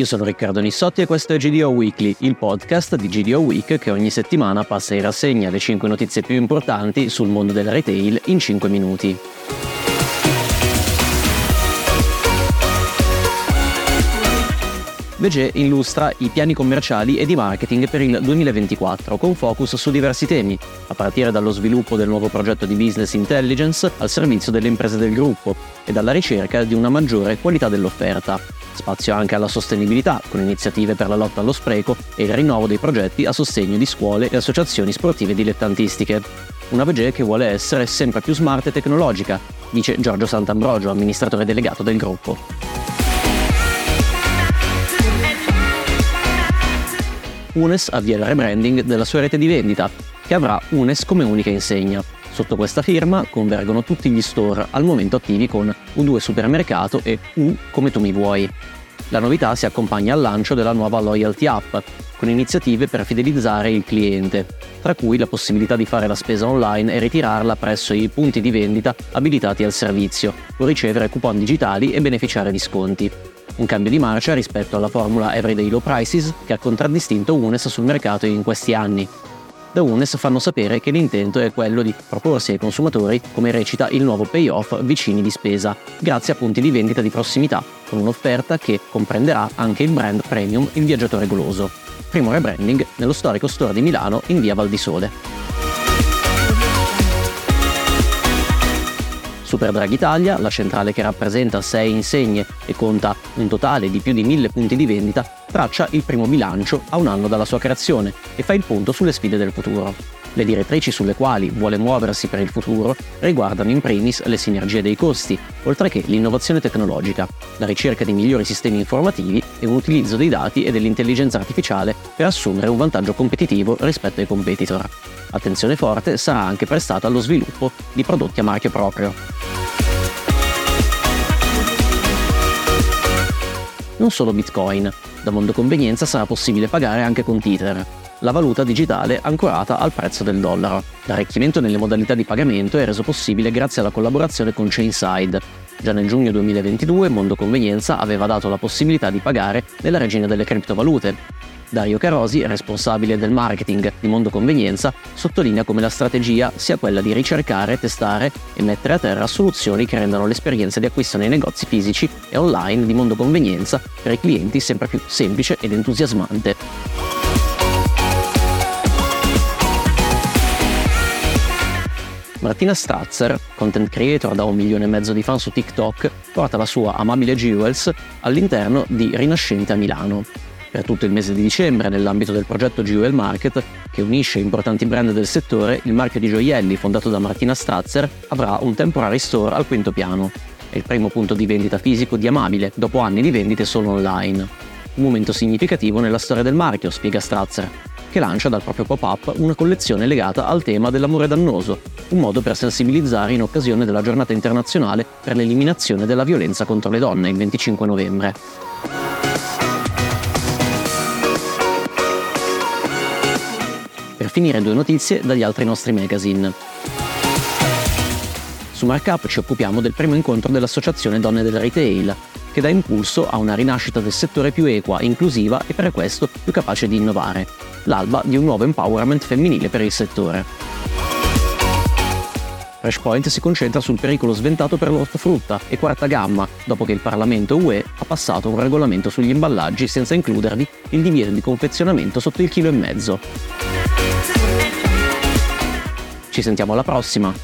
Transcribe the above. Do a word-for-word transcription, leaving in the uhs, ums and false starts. Io sono Riccardo Nisotti e questo è G D O Weekly, il podcast di G D O Week che ogni settimana passa in rassegna le cinque notizie più importanti sul mondo del retail in cinque minuti. VéGé illustra i piani commerciali e di marketing per il duemilaventiquattro con focus su diversi temi, a partire dallo sviluppo del nuovo progetto di business intelligence al servizio delle imprese del gruppo e dalla ricerca di una maggiore qualità dell'offerta. Spazio anche alla sostenibilità, con iniziative per la lotta allo spreco e il rinnovo dei progetti a sostegno di scuole e associazioni sportive dilettantistiche. Una VéGé che vuole essere sempre più smart e tecnologica, dice Giorgio Sant'Ambrogio, amministratore delegato del gruppo. Unes avvia il rebranding della sua rete di vendita, che avrà Unes come unica insegna. Sotto questa firma convergono tutti gli store al momento attivi con U due Supermercato e U Come Tu Mi Vuoi. La novità si accompagna al lancio della nuova loyalty app, con iniziative per fidelizzare il cliente, tra cui la possibilità di fare la spesa online e ritirarla presso i punti di vendita abilitati al servizio, o ricevere coupon digitali e beneficiare di sconti. Un cambio di marcia rispetto alla formula Everyday Low Prices che ha contraddistinto Unes sul mercato in questi anni. Da Unes fanno sapere che l'intento è quello di proporsi ai consumatori come recita il nuovo payoff vicini di spesa, grazie a punti di vendita di prossimità, con un'offerta che comprenderà anche il brand premium Il Viaggiatore Goloso. Primo rebranding nello storico store di Milano in via Val di Sole. Super Drug Italia, la centrale che rappresenta sei insegne e conta un totale di più di mille punti di vendita, traccia il primo bilancio a un anno dalla sua creazione e fa il punto sulle sfide del futuro. Le direttrici sulle quali vuole muoversi per il futuro riguardano in primis le sinergie dei costi, oltre che l'innovazione tecnologica, la ricerca di migliori sistemi informativi e un utilizzo dei dati e dell'intelligenza artificiale per assumere un vantaggio competitivo rispetto ai competitor. Attenzione forte sarà anche prestata allo sviluppo di prodotti a marchio proprio. Non solo Bitcoin, da Mondo Convenienza sarà possibile pagare anche con Tether, la valuta digitale ancorata al prezzo del dollaro. L'arricchimento nelle modalità di pagamento è reso possibile grazie alla collaborazione con Chainside. Già nel giugno duemilaventidue Mondo Convenienza aveva dato la possibilità di pagare nella regina delle criptovalute. Dario Carosi, responsabile del marketing di Mondo Convenienza, sottolinea come la strategia sia quella di ricercare, testare e mettere a terra soluzioni che rendano l'esperienza di acquisto nei negozi fisici e online di Mondo Convenienza per i clienti sempre più semplice ed entusiasmante. Martina Strazzer, content creator da un milione e mezzo di fan su TikTok, porta la sua Amabile Jewels all'interno di Rinascente a Milano. Per tutto il mese di dicembre, nell'ambito del progetto Jewel Market, che unisce importanti brand del settore, il marchio di gioielli fondato da Martina Strazzer avrà un temporary store al quinto piano. È il primo punto di vendita fisico di Amabile, dopo anni di vendite solo online. Un momento significativo nella storia del marchio, spiega Strazzer, che lancia dal proprio pop-up una collezione legata al tema dell'amore dannoso, un modo per sensibilizzare in occasione della giornata internazionale per l'eliminazione della violenza contro le donne, il venticinque novembre. Per finire, due notizie dagli altri nostri magazine. Su Markup ci occupiamo del primo incontro dell'Associazione Donne del Retail, che dà impulso a una rinascita del settore più equa, inclusiva e per questo più capace di innovare, l'alba di un nuovo empowerment femminile per il settore. Fresh Point si concentra sul pericolo sventato per l'ortofrutta e quarta gamma, dopo che il Parlamento U E ha passato un regolamento sugli imballaggi senza includervi il divieto di confezionamento sotto il chilo e mezzo. Ci sentiamo alla prossima!